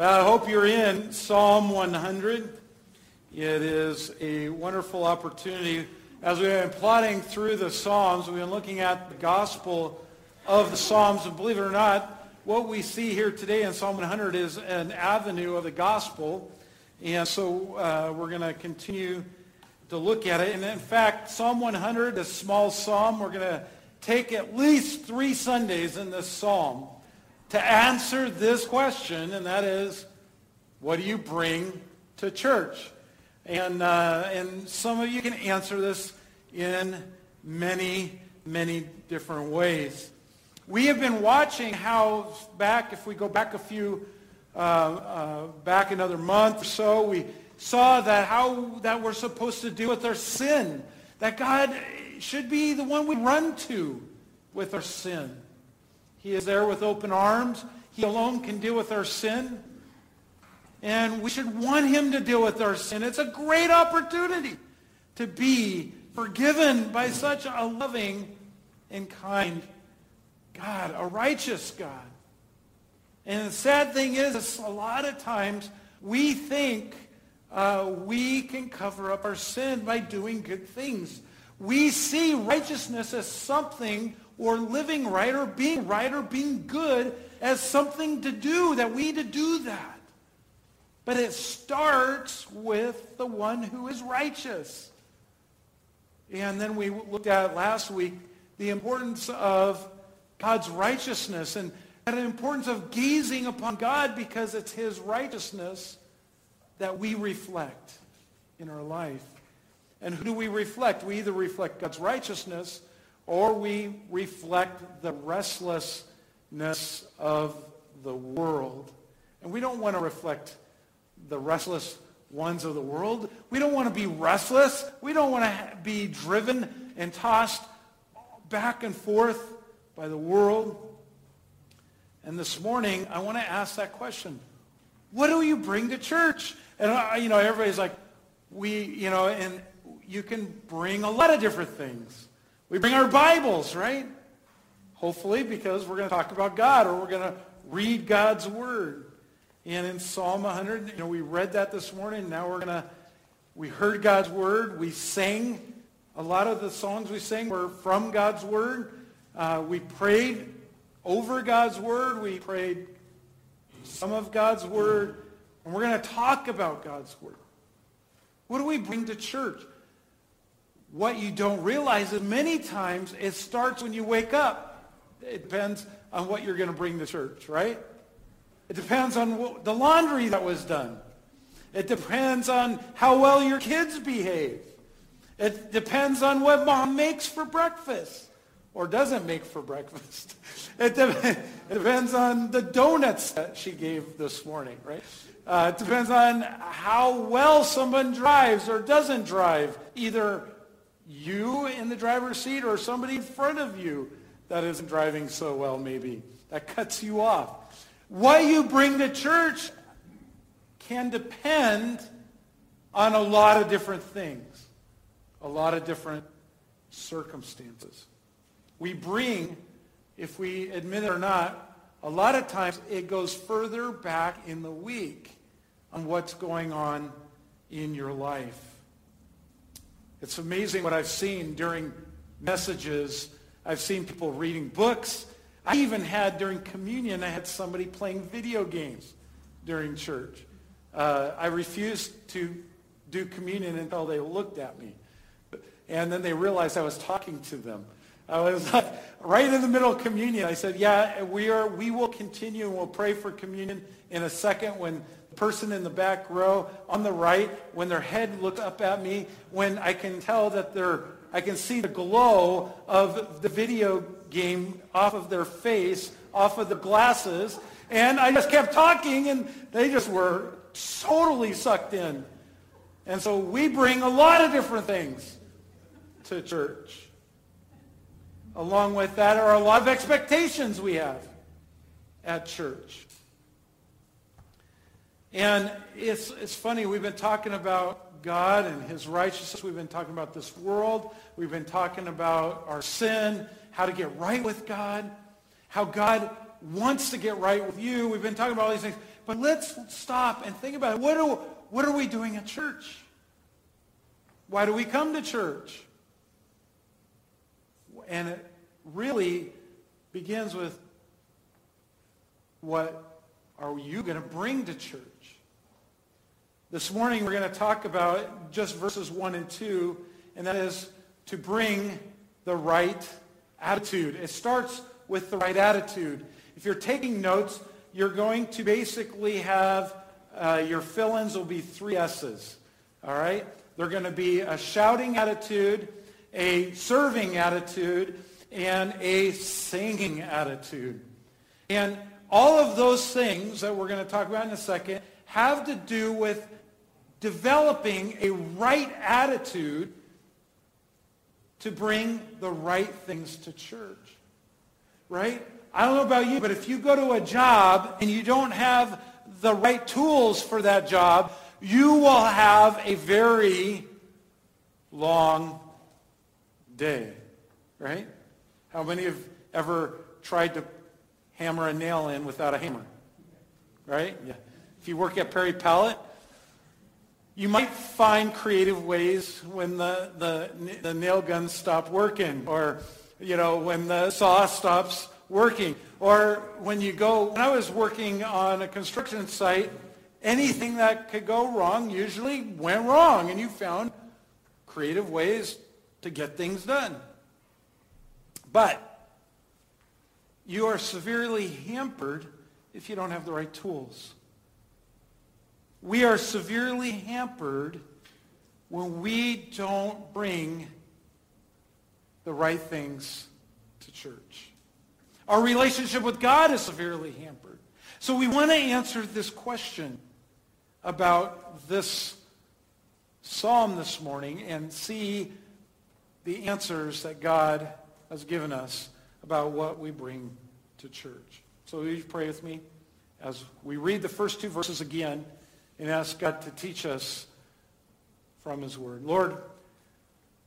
Well, I hope you're in Psalm 100. It is a wonderful opportunity. As we've been plodding through the Psalms, we've been looking at the gospel of the Psalms. And believe it or not, what we see here today in Psalm 100 is an avenue of the gospel. And so we're going to continue to look at it. And in fact, Psalm 100, a small psalm, we're going to take at least 3 Sundays in this psalm to answer this question, and that is, what do you bring to church? And some of you can answer this in many, many different ways. We have been watching how back, if we go back a few, back another month or so, we saw that how that we're supposed to deal with our sin, that God should be the one we run to with our sin. He is there with open arms. He alone can deal with our sin. And we should want him to deal with our sin. It's a great opportunity to be forgiven by such a loving and kind God, a righteous God. And the sad thing is, a lot of times we think we can cover up our sin by doing good things. We see righteousness as something, or living right or being good, as something to do, that we need to do that. But it starts with the one who is righteous. And then we looked at last week the importance of God's righteousness and the importance of gazing upon God, because it's his righteousness that we reflect in our life. And who do we reflect? We either reflect God's righteousness, or we reflect the restlessness of the world. And we don't want to reflect the restless ones of the world. We don't want to be restless. We don't want to be driven and tossed back and forth by the world. And this morning, I want to ask that question. What do you bring to church? And, everybody's like, and you can bring a lot of different things. We bring our Bibles, right? Hopefully, because we're going to talk about God, or we're going to read God's Word. And in Psalm 100, we read that this morning. Now we heard God's Word. We sang. A lot of the songs we sang were from God's Word. We prayed over God's Word. We prayed some of God's Word. And we're going to talk about God's Word. What do we bring to church? What you don't realize is many times it starts when you wake up. It depends on what you're going to bring to church, right? It depends on the laundry that was done. It depends on how well your kids behave. It depends on what mom makes for breakfast or doesn't make for breakfast. It depends on the donuts that she gave this morning, right? It depends on how well someone drives or doesn't drive, either you in the driver's seat or somebody in front of you that isn't driving so well, maybe, that cuts you off. What you bring to church can depend on a lot of different things, a lot of different circumstances. We bring, if we admit it or not, a lot of times it goes further back in the week on what's going on in your life. It's amazing what I've seen during messages. I've seen people reading books. I even had during communion, I had somebody playing video games during church. I refused to do communion until they looked at me. And then they realized I was talking to them. I was like, right in the middle of communion. I said, yeah, we will continue and we'll pray for communion in a second when person in the back row on the right, when their head looks up at me, when I can tell that I can see the glow of the video game off of their face, off of the glasses, and I just kept talking, and they just were totally sucked in. And so we bring a lot of different things to church. Along with that are a lot of expectations we have at church. And it's funny, we've been talking about God and his righteousness. We've been talking about this world. We've been talking about our sin, how to get right with God, how God wants to get right with you. We've been talking about all these things. But let's stop and think about it. What are we doing at church? Why do we come to church? And it really begins with, what are you going to bring to church? This morning we're going to talk about just verses 1 and 2, and that is to bring the right attitude. It starts with the right attitude. If you're taking notes, you're going to basically have your fill-ins will be three S's. All right? They're going to be a shouting attitude, a serving attitude, and a singing attitude. And all of those things that we're going to talk about in a second have to do with developing a right attitude to bring the right things to church. Right? I don't know about you, but if you go to a job and you don't have the right tools for that job, you will have a very long day, right? How many have ever tried to hammer a nail in without a hammer, right? Yeah. If you work at Perry Pallet, you might find creative ways when the nail guns stop working, or, you know, when the saw stops working, or when you go, when I was working on a construction site, anything that could go wrong usually went wrong, and you found creative ways to get things done. But you are severely hampered if you don't have the right tools. We are severely hampered when we don't bring the right things to church. Our relationship with God is severely hampered. So we want to answer this question about this psalm this morning and see the answers that God has given us about what we bring to church. So will you pray with me as we read the first two verses again and ask God to teach us from his word. Lord,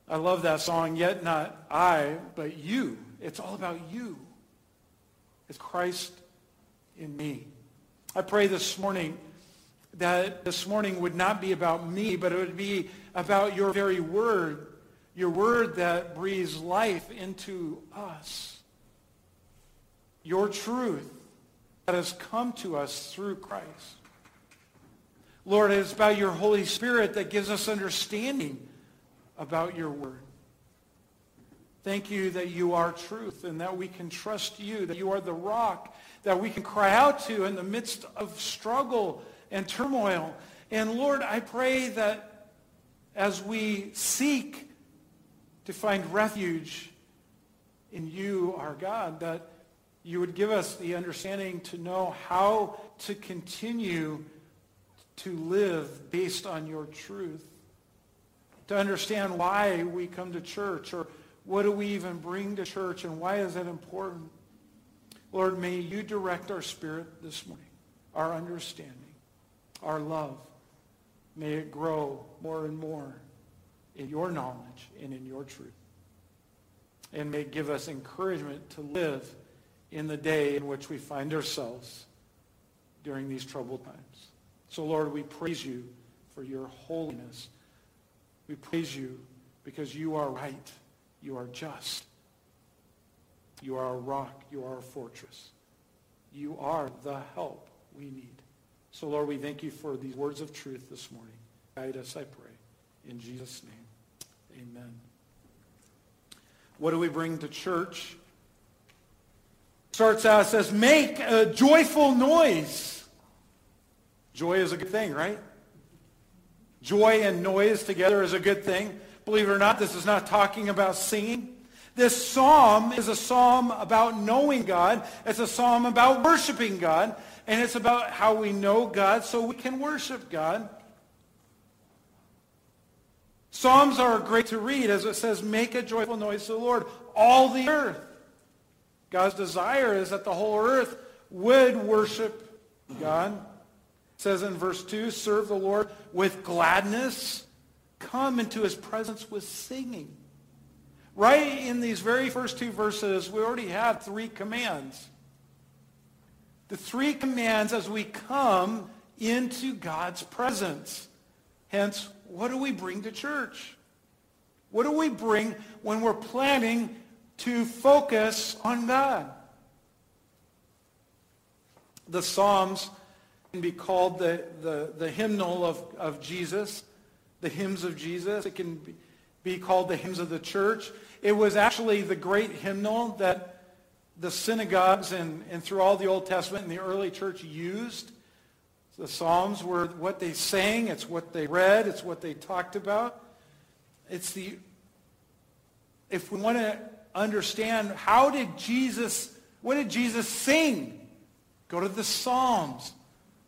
I love that song, Yet Not I, But You. It's all about you. It's Christ in me. I pray this morning that this morning would not be about me, but it would be about your very word, your word that breathes life into us, your truth that has come to us through Christ. Lord, it's about your Holy Spirit that gives us understanding about your word. Thank you that you are truth and that we can trust you, that you are the rock, that we can cry out to in the midst of struggle and turmoil. And Lord, I pray that as we seek to find refuge in you, our God, that you would give us the understanding to know how to continue to live based on your truth, to understand why we come to church, or what do we even bring to church, and why is that important? Lord, may you direct our spirit this morning, our understanding, our love. May it grow more and more in your knowledge and in your truth. And may it give us encouragement to live in the day in which we find ourselves during these troubled times. So, Lord, we praise you for your holiness. We praise you because you are right. You are just. You are a rock. You are a fortress. You are the help we need. So, Lord, we thank you for these words of truth this morning. Guide us, I pray. In Jesus' name, amen. What do we bring to church? Starts out, it says, make a joyful noise. Joy is a good thing, right? Joy and noise together is a good thing. Believe it or not, this is not talking about singing. This psalm is a psalm about knowing God. It's a psalm about worshiping God. And it's about how we know God so we can worship God. Psalms are great to read. As it says, make a joyful noise to the Lord, all the earth. God's desire is that the whole earth would worship God. It says in verse 2, serve the Lord with gladness. Come into his presence with singing. Right in these very first two verses, we already have three commands. The three commands as we come into God's presence. Hence, what do we bring to church? What do we bring when we're planning to focus on God? The Psalms can be called the hymnal of Jesus, the hymns of Jesus. It can be called the hymns of the church. It was actually the great hymnal that the synagogues and through all the Old Testament and the early church used. The Psalms were what they sang. It's what they read. It's what they talked about. If we want to understand what did Jesus sing? Go to the Psalms.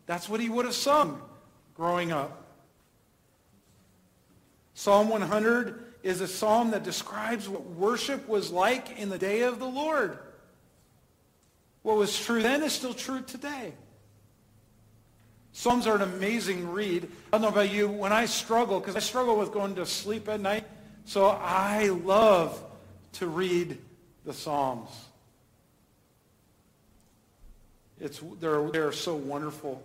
That's what he would have sung growing up. Psalm 100 is a psalm that describes what worship was like in the day of the Lord. What was true then is still true today. Psalms are an amazing read. I don't know about you, when I struggle, because I struggle with going to sleep at night, so I love to read the Psalms. They're so wonderful.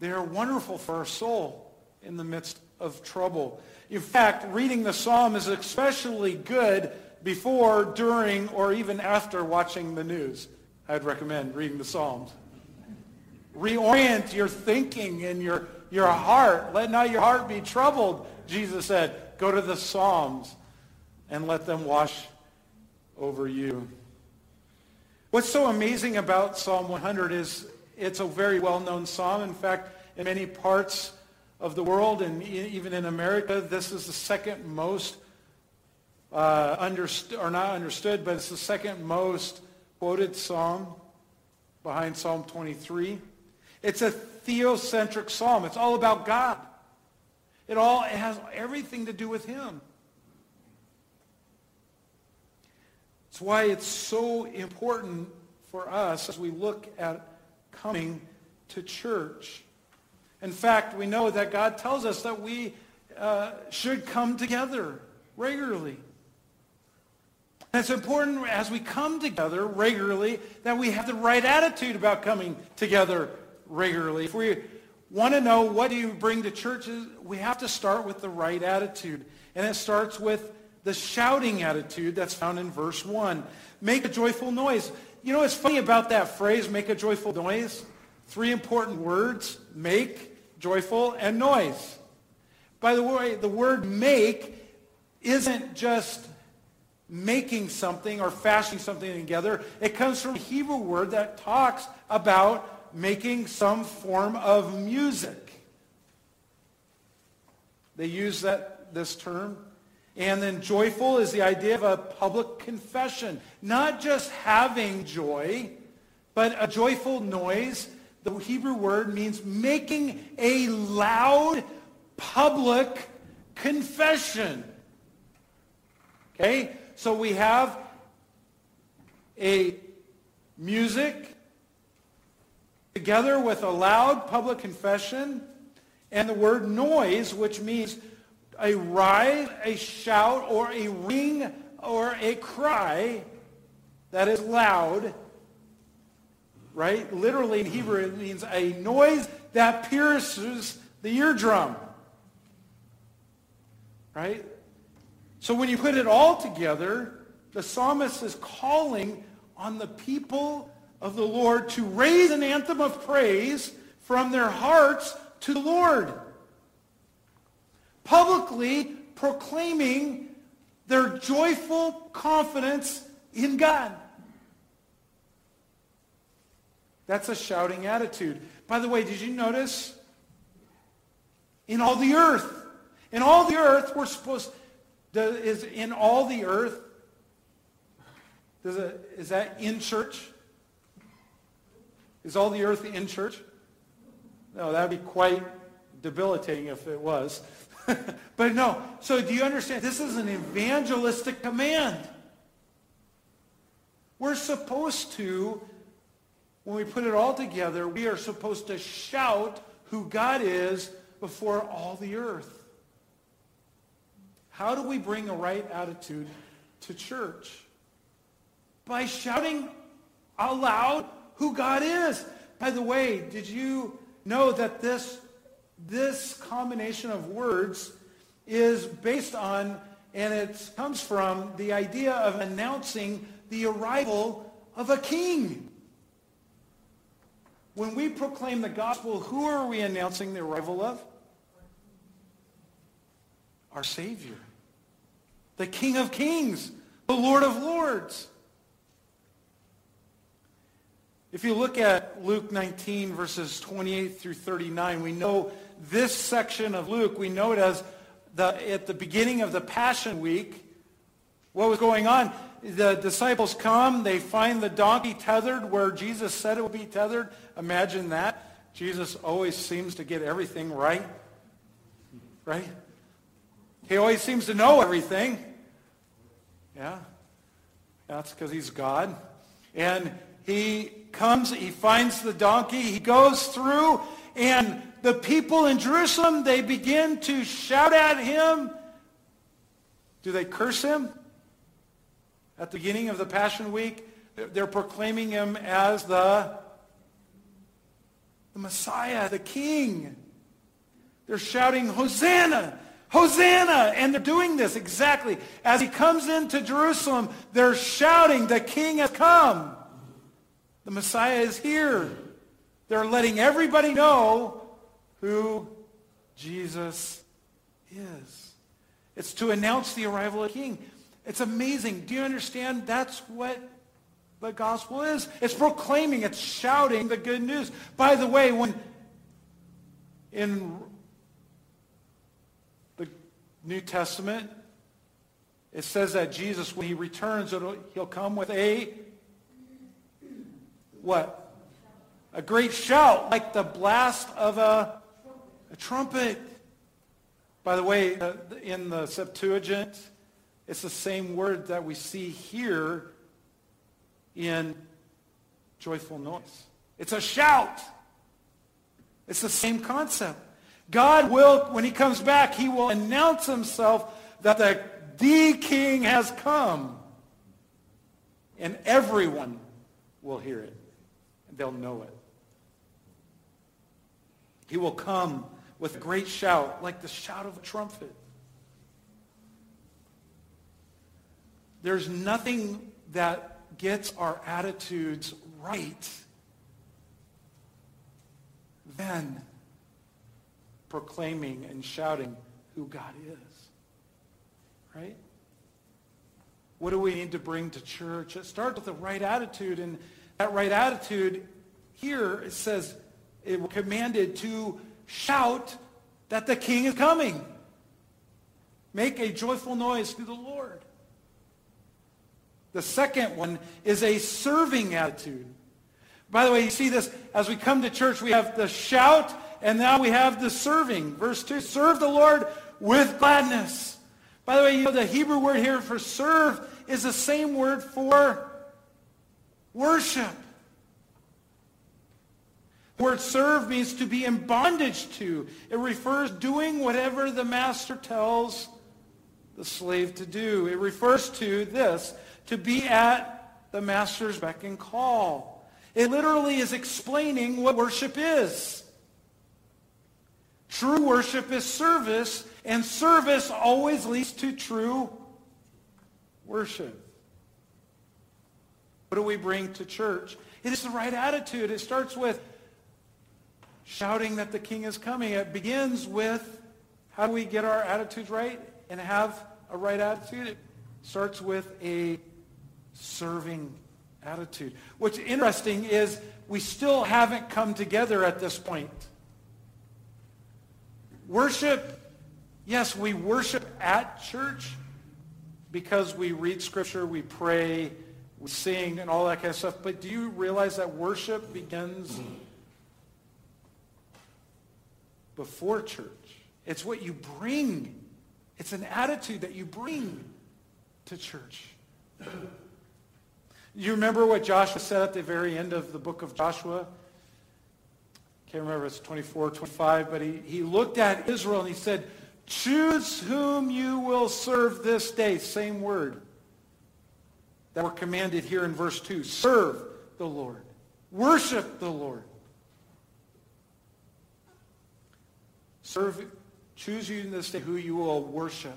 They are wonderful for our soul in the midst of trouble. In fact, reading the psalm is especially good before, during, or even after watching the news. I'd recommend reading the Psalms. Reorient your thinking and your heart. Let not your heart be troubled, Jesus said. Go to the Psalms and let them wash over you. What's so amazing about Psalm 100 is it's a very well-known psalm. In fact, in many parts of the world, and even in America, this is the second most it's the second most quoted psalm behind Psalm 23. It's a theocentric psalm. It's all about God. It has everything to do with him. It's why it's so important for us as we look at coming to church. In fact, we know that God tells us that we should come together regularly. And it's important as we come together regularly that we have the right attitude about coming together regularly. If we want to know what do you bring to churches, we have to start with the right attitude. And it starts with the shouting attitude that's found in verse 1. Make a joyful noise. You know what's funny about that phrase, make a joyful noise? Three important words, make, joyful, and noise. By the way, the word make isn't just making something or fashioning something together. It comes from a Hebrew word that talks about making some form of music. They use this term. And then joyful is the idea of a public confession. Not just having joy, but a joyful noise. The Hebrew word means making a loud public confession. Okay? So we have a music together with a loud public confession and the word noise, which means a rise, a shout, or a ring, or a cry that is loud, right? Literally in Hebrew it means a noise that pierces the eardrum, right? So when you put it all together, the psalmist is calling on the people of the Lord to raise an anthem of praise from their hearts to the Lord, publicly proclaiming their joyful confidence in God. That's a shouting attitude. By the way, did you notice? In all the earth, is that in church? Is all the earth in church? No, that would be quite debilitating if it was. But no, so do you understand? This is an evangelistic command. We're supposed to, when we put it all together, we are supposed to shout who God is before all the earth. How do we bring a right attitude to church? By shouting aloud who God is. By the way, did you know that this combination of words is based on, and it comes from, the idea of announcing the arrival of a king? When we proclaim the gospel, who are we announcing the arrival of? Our Savior. The King of Kings. The Lord of Lords. If you look at Luke 19, verses 28 through 39, we know this section of Luke, we know it as at the beginning of the Passion Week. What was going on? The disciples come, they find the donkey tethered where Jesus said it would be tethered. Imagine that. Jesus always seems to get everything right. Right? He always seems to know everything. Yeah? That's because he's God. And he comes, he finds the donkey, he goes through, and the people in Jerusalem, they begin to shout at him. Do they curse him? At the beginning of the Passion Week, they're proclaiming him as the Messiah, the King. They're shouting, Hosanna! Hosanna! And they're doing this exactly. As he comes into Jerusalem, they're shouting, the King has come. The Messiah is here. They're letting everybody know who Jesus is. It's to announce the arrival of the King. It's amazing. Do you understand? That's what the gospel is. It's proclaiming, it's shouting the good news. By the way, when in the New Testament, it says that Jesus, when he returns, he'll come with a what? A great shout, like the blast of a trumpet. By the way, in the Septuagint, it's the same word that we see here in joyful noise. It's a shout. It's the same concept. God will, when he comes back, he will announce himself that the King has come. And everyone will hear it. They'll know it. He will come with a great shout, like the shout of a trumpet. There's nothing that gets our attitudes right than proclaiming and shouting who God is. Right? What do we need to bring to church? It starts with the right attitude, and that right attitude, here it says, it was commanded to shout that the King is coming. Make a joyful noise to the Lord. The second one is a serving attitude. By the way, you see this, as we come to church, we have the shout, and now we have the serving. Verse 2, serve the Lord with gladness. By the way, you know the Hebrew word here for serve is the same word for worship. The word serve means to be in bondage to. It refers to doing whatever the master tells the slave to do. It refers to this, to be at the master's beck and call. It literally is explaining what worship is. True worship is service, and service always leads to true worship. What do we bring to church? It is the right attitude. It starts with shouting that the King is coming. It begins with how do we get our attitudes right and have a right attitude? It starts with a serving attitude. What's interesting is we still haven't come together at this point. Worship, yes, we worship at church because we read Scripture, we pray, we sing, and all that kind of stuff. But do you realize that worship begins before church? It's what you bring. It's an attitude that you bring to church. You remember what Joshua said at the very end of the book of Joshua? Can't remember, it's 24, 25, but he looked at Israel and he said, choose whom you will serve this day. Same word that we're commanded here in verse 2. Serve the Lord Worship the Lord. Serve, choose you in this day who you will worship.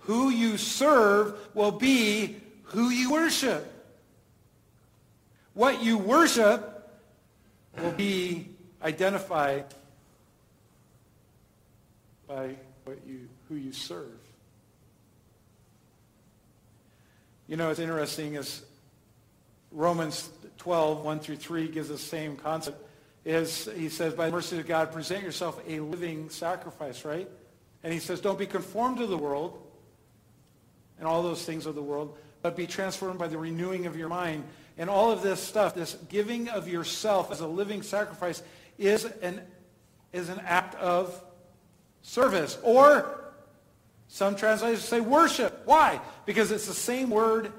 Who you serve will be who you worship. What you worship will be identified by who you serve. You know, it's interesting is Romans 12, 1 through 3 gives the same concept. He says, by the mercy of God, present yourself a living sacrifice, right? And he says, don't be conformed to the world and all those things of the world, but be transformed by the renewing of your mind. And all of this stuff, this giving of yourself as a living sacrifice is an act of service. Or some translators say worship. Why? Because it's the same word.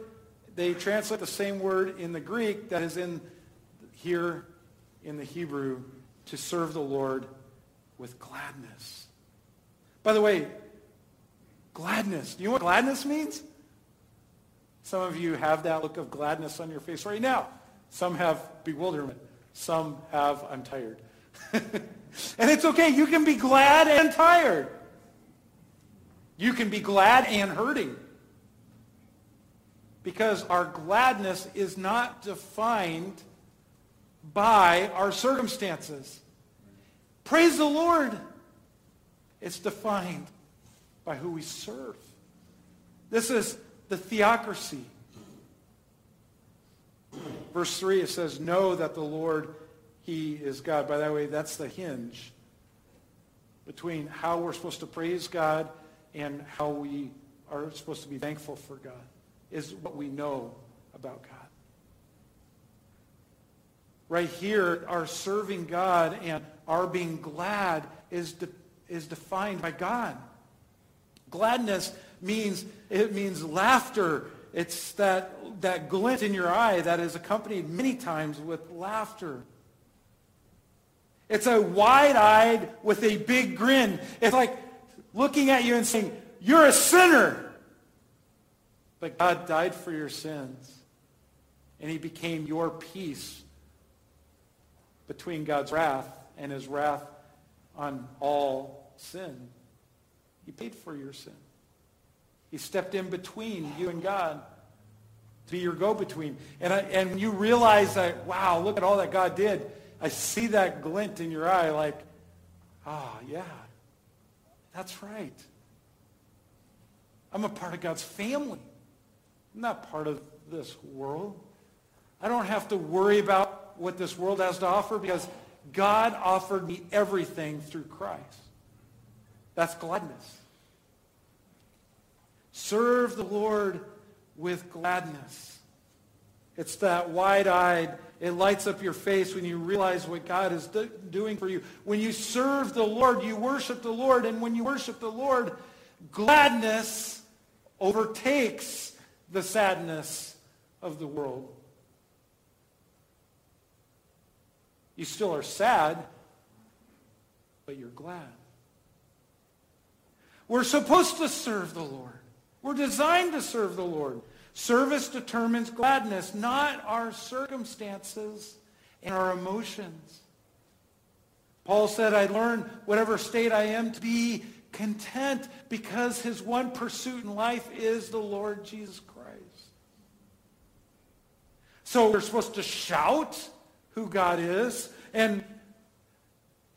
They translate the same word in the Greek that is in here in the Hebrew, to serve the Lord with gladness. By the way, gladness. Do you know what gladness means? Some of you have that look of gladness on your face right now. Some have bewilderment. Some have, I'm tired. And it's okay. You can be glad and tired. You can be glad and hurting. Because our gladness is not defined by our circumstances. Praise the Lord. It's defined by who we serve. This is the theocracy. Verse 3, it says, know that the Lord, he is God. By the way, that's the hinge between how we're supposed to praise God and how we are supposed to be thankful for God, is what we know about God. Right here, our serving God and our being glad is defined by God. Gladness means laughter. It's that glint in your eye that is accompanied many times with laughter. It's a wide-eyed with a big grin. It's like looking at you and saying, you're a sinner. But God died for your sins. And he became your peace between God's wrath and his wrath on all sin. He paid for your sin. He stepped in between you and God to be your go-between. And when you realize that, wow, look at all that God did, I see that glint in your eye like, ah, yeah, that's right. I'm a part of God's family. I'm not part of this world. I don't have to worry about what this world has to offer because God offered me everything through Christ. That's gladness. Serve the Lord with gladness. It's that wide-eyed, it lights up your face when you realize what God is doing for you. When you serve the Lord, you worship the Lord. And when you worship the Lord, gladness overtakes the sadness of the world. You still are sad, but you're glad. We're supposed to serve the Lord. We're designed to serve the Lord. Service determines gladness, not our circumstances and our emotions. Paul said, I learned whatever state I am to be content because his one pursuit in life is the Lord Jesus Christ. So we're supposed to shout who God is and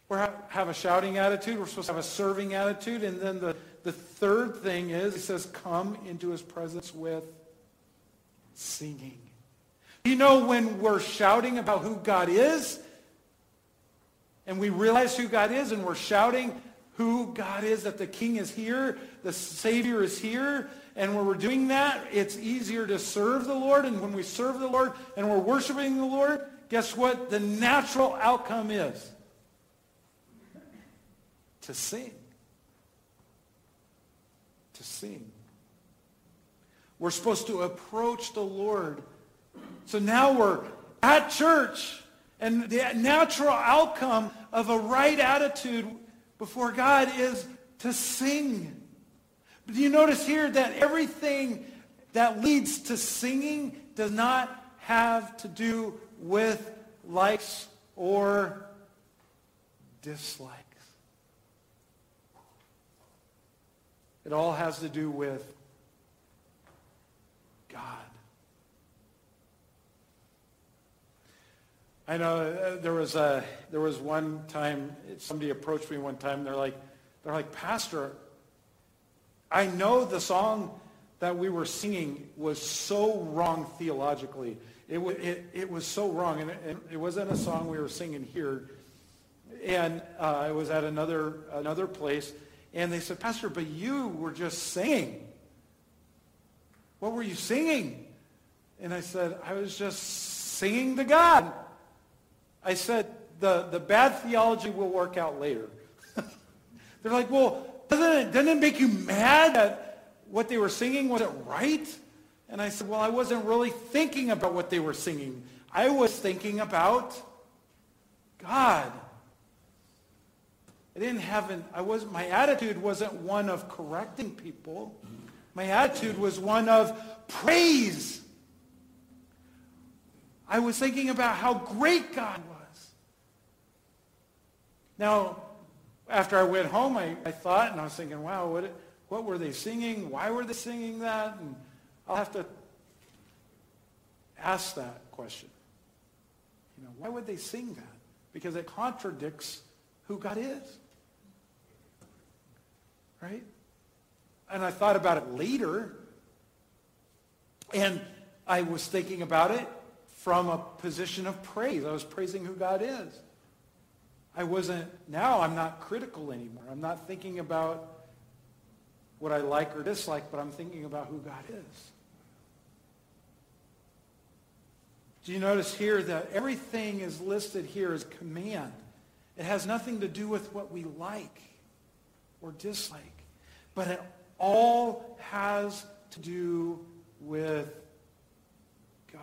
we have a shouting attitude. We're supposed to have a serving attitude. And then the third thing is, he says, come into his presence with singing. You know, when we're shouting about who God is, and we realize who God is, and we're shouting who God is, that the King is here, the Savior is here, and when we're doing that, it's easier to serve the Lord. And when we serve the Lord and we're worshiping the Lord, guess what the natural outcome is? To sing. To sing. We're supposed to approach the Lord. So now we're at church, and the natural outcome of a right attitude before God is to sing. But you notice here that everything that leads to singing does not have to do with likes or dislikes. It all has to do with God. I know there was one time somebody approached me one time. They're like, Pastor, I know the song that we were singing was so wrong theologically. It was so wrong, and it wasn't a song we were singing here, and it was at another place. And they said, Pastor, but you were just singing. What were you singing? And I said, I was just singing to God. I said, the bad theology will work out later. They're like, well, doesn't it make you mad that what they were singing wasn't right? And I said, well, I wasn't really thinking about what they were singing. I was thinking about God. My attitude wasn't one of correcting people. My attitude was one of praise. I was thinking about how great God was. Now, after I went home, I thought, and I was thinking, wow, what were they singing? Why were they singing that? And I'll have to ask that question. Why would they sing that? Because it contradicts who God is. Right? And I thought about it later, and I was thinking about it from a position of praise. I was praising who God is. I'm not critical anymore. I'm not thinking about what I like or dislike, but I'm thinking about who God is. Do you notice here that everything is listed here as command? It has nothing to do with what we like or dislike, but it all has to do with God.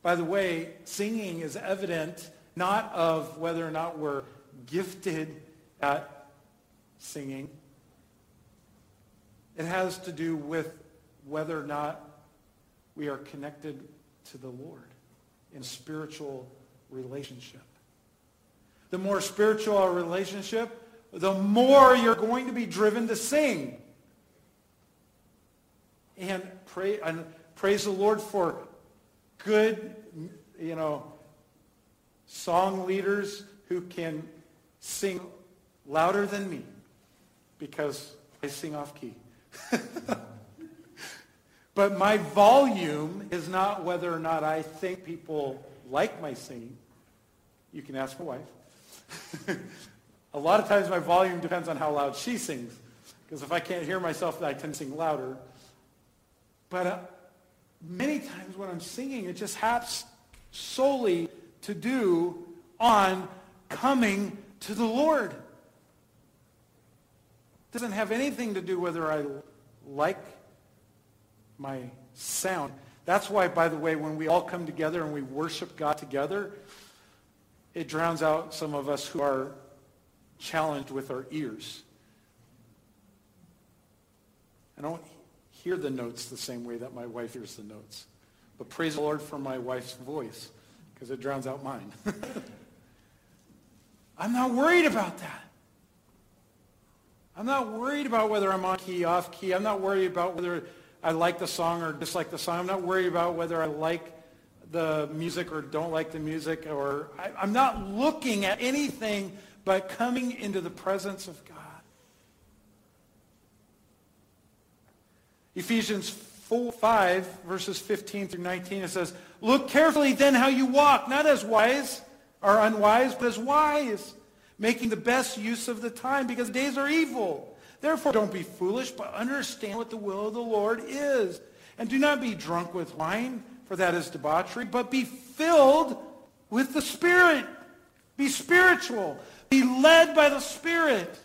By the way, singing is evident not of whether or not we're gifted at singing. It has to do with whether or not we are connected to the Lord in spiritual relationship. The more spiritual our relationship, the more you're going to be driven to sing. And praise the Lord for good, song leaders who can sing louder than me because I sing off key. But my volume is not whether or not I think people like my singing. You can ask my wife. A lot of times my volume depends on how loud she sings, because if I can't hear myself, I tend to sing louder. But many times when I'm singing, it just has solely to do on coming to the Lord. It doesn't have anything to do whether I like my sound. That's why, by the way, when we all come together and we worship God together, it drowns out some of us who are challenged with our ears. I don't hear the notes the same way that my wife hears the notes. But praise the Lord for my wife's voice, because it drowns out mine. I'm not worried about that. I'm not worried about whether I'm on key, off key. I'm not worried about whether I like the song or dislike the song. I'm not worried about whether I like the music or don't like the music. Or I'm not looking at anything but coming into the presence of God. Ephesians 5, verses 15 through 19, it says, look carefully then how you walk, not as wise or unwise, but as wise, making the best use of the time, because days are evil. Therefore, don't be foolish, but understand what the will of the Lord is. And do not be drunk with wine, for that is debauchery, but be filled with the Spirit. Be spiritual. Be led by the Spirit.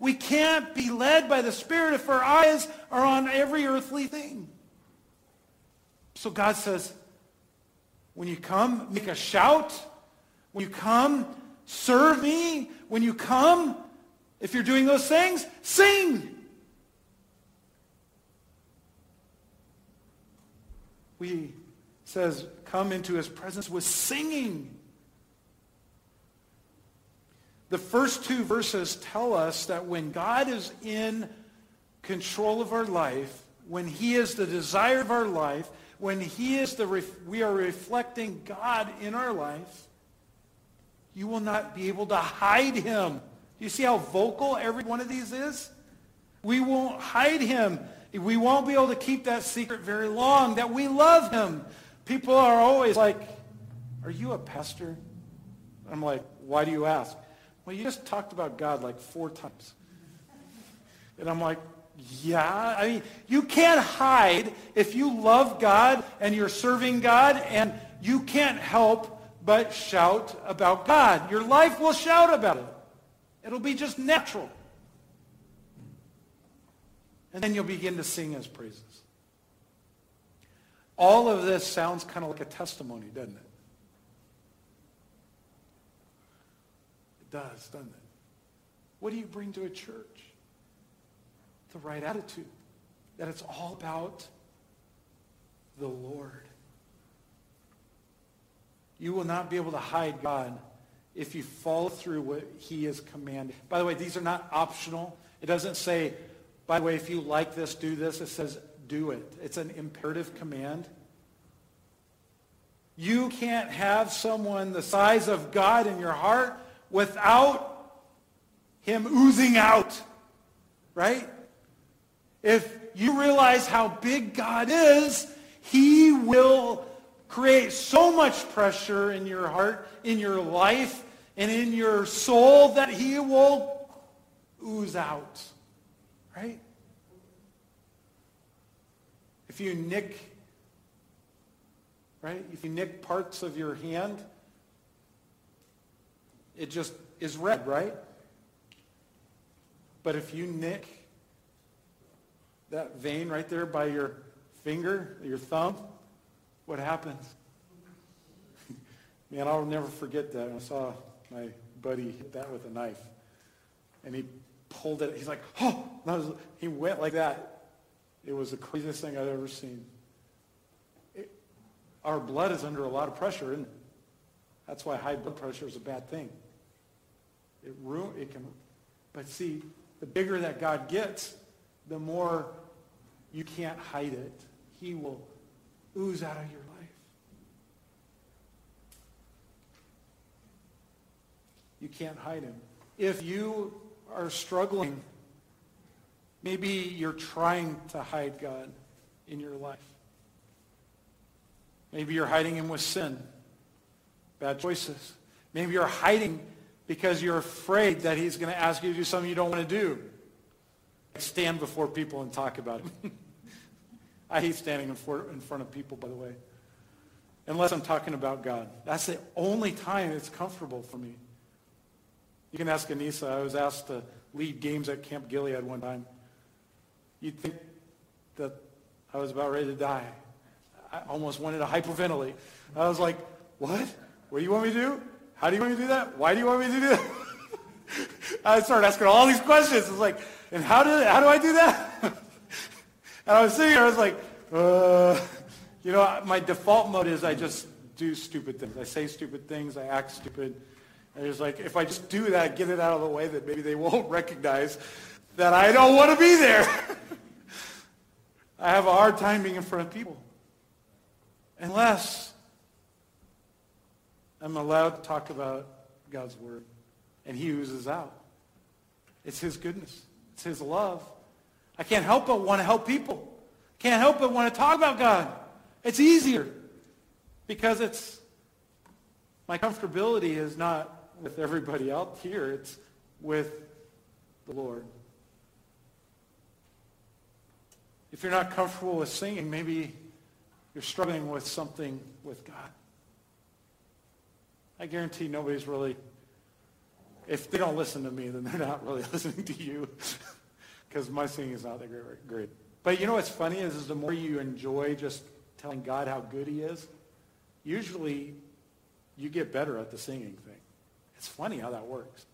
We can't be led by the Spirit if our eyes are on every earthly thing. So God says, when you come, make a shout. When you come, serve me. When you come, if you're doing those things, sing. We says, come into his presence with singing. The first two verses tell us that when God is in control of our life, when he is the desire of our life, when he is we are reflecting God in our life, you will not be able to hide him. Do you see how vocal every one of these is? We won't hide him. We won't be able to keep that secret very long, that we love him. People are always like, are you a pastor? I'm like, why do you ask? Well, you just talked about God like 4 times. And I'm like, yeah. I mean, you can't hide if you love God and you're serving God, and you can't help but shout about God. Your life will shout about it. It'll be just natural. And then you'll begin to sing his praises. All of this sounds kind of like a testimony, doesn't it? It does, doesn't it? What do you bring to a church? The right attitude. That it's all about the Lord. You will not be able to hide God if you follow through what he is commanding. By the way, these are not optional. It doesn't say, by the way, if you like this, do this. It says, do it. It's an imperative command. You can't have someone the size of God in your heart without him oozing out, right? If you realize how big God is, he will create so much pressure in your heart, in your life, and in your soul that he will ooze out. Right? If you nick parts of your hand, it just is red, right? But if you nick that vein right there by your finger, your thumb, what happens? Man, I'll never forget that. I saw my buddy hit that with a knife. And he pulled it. He's like, oh! He went like that. It was the craziest thing I've ever seen. Our blood is under a lot of pressure, isn't it? That's why high blood pressure is a bad thing. But see, the bigger that God gets, the more you can't hide it. He will ooze out of your life. You can't hide him. If you are struggling, maybe you're trying to hide God in your life. Maybe you're hiding him with sin, bad choices. Maybe you're hiding because you're afraid that he's going to ask you to do something you don't want to do. Stand before people and talk about it. I hate standing in front of people, by the way. Unless I'm talking about God. That's the only time it's comfortable for me. You can ask Anissa. I was asked to lead games at Camp Gilead one time. You'd think that I was about ready to die. I almost wanted to hyperventilate. I was like, what? What do you want me to do? How do you want me to do that? Why do you want me to do that? I started asking all these questions. I was like, and how do I do that? And I was sitting there, I was like, my default mode is I just do stupid things. I say stupid things, I act stupid. And it's like, if I just do that, get it out of the way, that maybe they won't recognize that I don't want to be there. I have a hard time being in front of people. Unless I'm allowed to talk about God's word. And he oozes out. It's his goodness. It's his love. I can't help but want to help people. I can't help but want to talk about God. It's easier because it's my comfortability is not with everybody out here. It's with the Lord. If you're not comfortable with singing, maybe you're struggling with something with God. I guarantee nobody's really, if they don't listen to me, then they're not really listening to you. Because my singing is not that great. But you know what's funny is the more you enjoy just telling God how good he is, usually you get better at the singing thing. It's funny how that works.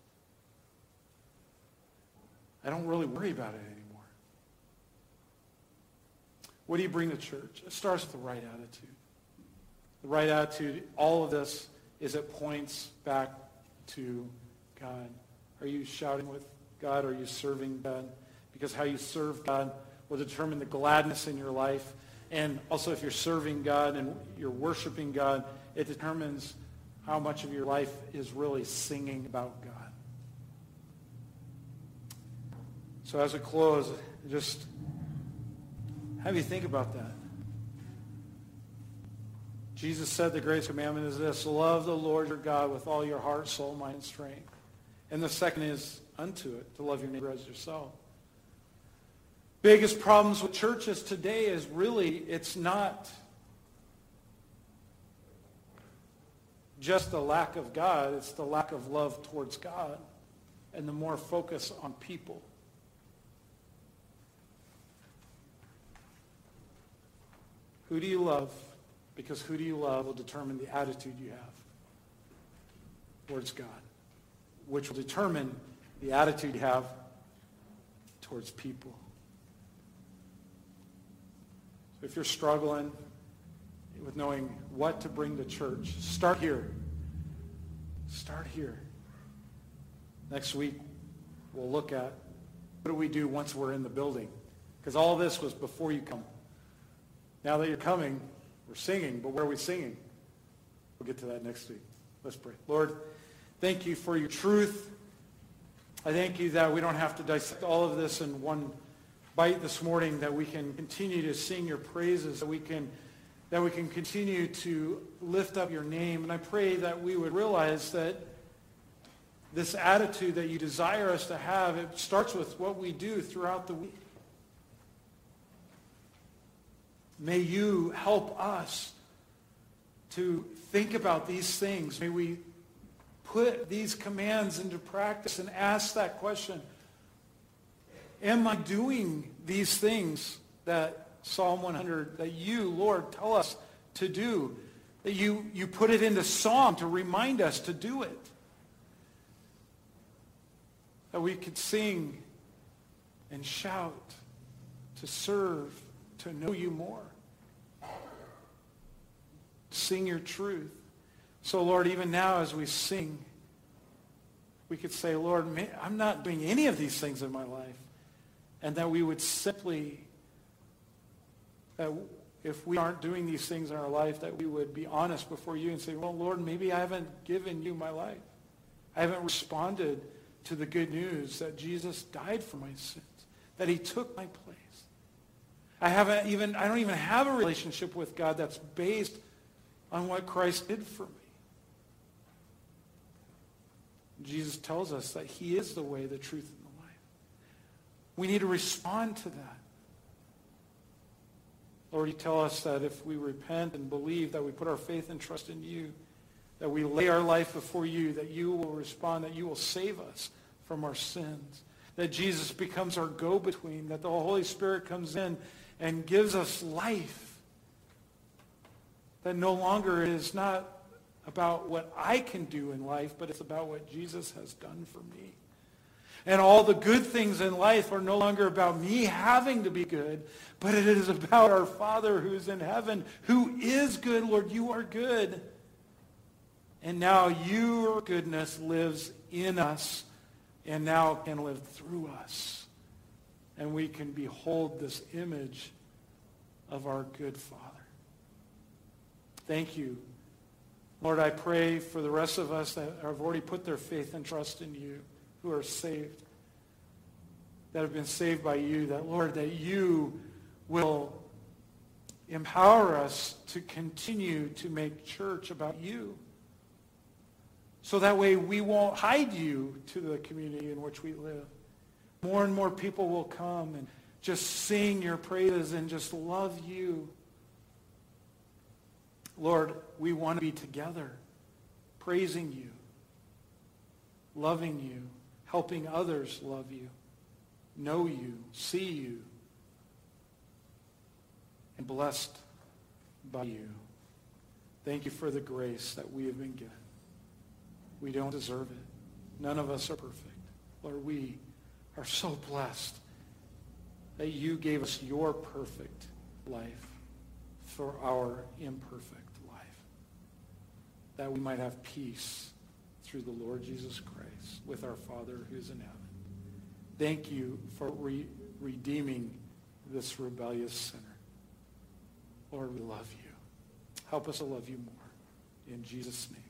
I don't really worry about it anymore. What do you bring to church? It starts with the right attitude. The right attitude, all of this is it points back to God. Are you shouting with God? Are you serving God? Because how you serve God will determine the gladness in your life. And also if you're serving God and you're worshiping God, it determines how much of your life is really singing about God. So as we close, just have you think about that. Jesus said the greatest commandment is this: love the Lord your God with all your heart, soul, mind, and strength. And the second is unto it, to love your neighbor as yourself. Biggest problems with churches today is really it's not just the lack of God, it's the lack of love towards God and the more focus on people. Who do you love? Because who do you love will determine the attitude you have towards God, which will determine the attitude you have towards people. So if you're struggling with knowing what to bring to church, start here. Start here. Next week, we'll look at what do we do once we're in the building. Because all this was before you come. Now that you're coming, we're singing, but where are we singing? We'll get to that next week. Let's pray. Lord, thank you for your truth. I thank you that we don't have to dissect all of this in one bite this morning, that we can continue to sing your praises, that we can continue to lift up your name. And I pray that we would realize that this attitude that you desire us to have, it starts with what we do throughout the week. May you help us to think about these things. May we put these commands into practice and ask that question. Am I doing these things that Psalm 100, that you, Lord, tell us to do? That you put it into song to remind us to do it. That we could sing and shout to serve, to know you more. Sing your truth. So, Lord, even now as we sing, we could say, Lord, I'm not doing any of these things in my life. And that we would simply, that if we aren't doing these things in our life, that we would be honest before you and say, well, Lord, maybe I haven't given you my life. I haven't responded to the good news that Jesus died for my sins, that he took my place. I don't even have a relationship with God that's based on what Christ did for me. Jesus tells us that he is the way, the truth, and the life. We need to respond to that. Lord, you tell us that if we repent and believe, that we put our faith and trust in you, that we lay our life before you, that you will respond, that you will save us from our sins, that Jesus becomes our go-between, that the Holy Spirit comes in and gives us life. That no longer is not about what I can do in life, but it's about what Jesus has done for me. And all the good things in life are no longer about me having to be good, but it is about our Father who's in heaven, who is good. Lord, you are good. And now your goodness lives in us and now can live through us. And we can behold this image of our good Father. Thank you. Lord, I pray for the rest of us that have already put their faith and trust in you, who are saved, that have been saved by you, that, Lord, that you will empower us to continue to make church about you. So that way we won't hide you to the community in which we live. More and more people will come and just sing your praises and just love you. Lord, we want to be together, praising you, loving you, helping others love you, know you, see you, and blessed by you. Thank you for the grace that we have been given. We don't deserve it. None of us are perfect. Lord, we are so blessed that you gave us your perfect life for our imperfect life. that we might have peace through the Lord Jesus Christ with our Father who's in heaven. Thank you for redeeming this rebellious sinner. Lord, we love you. Help us to love you more. In Jesus' name.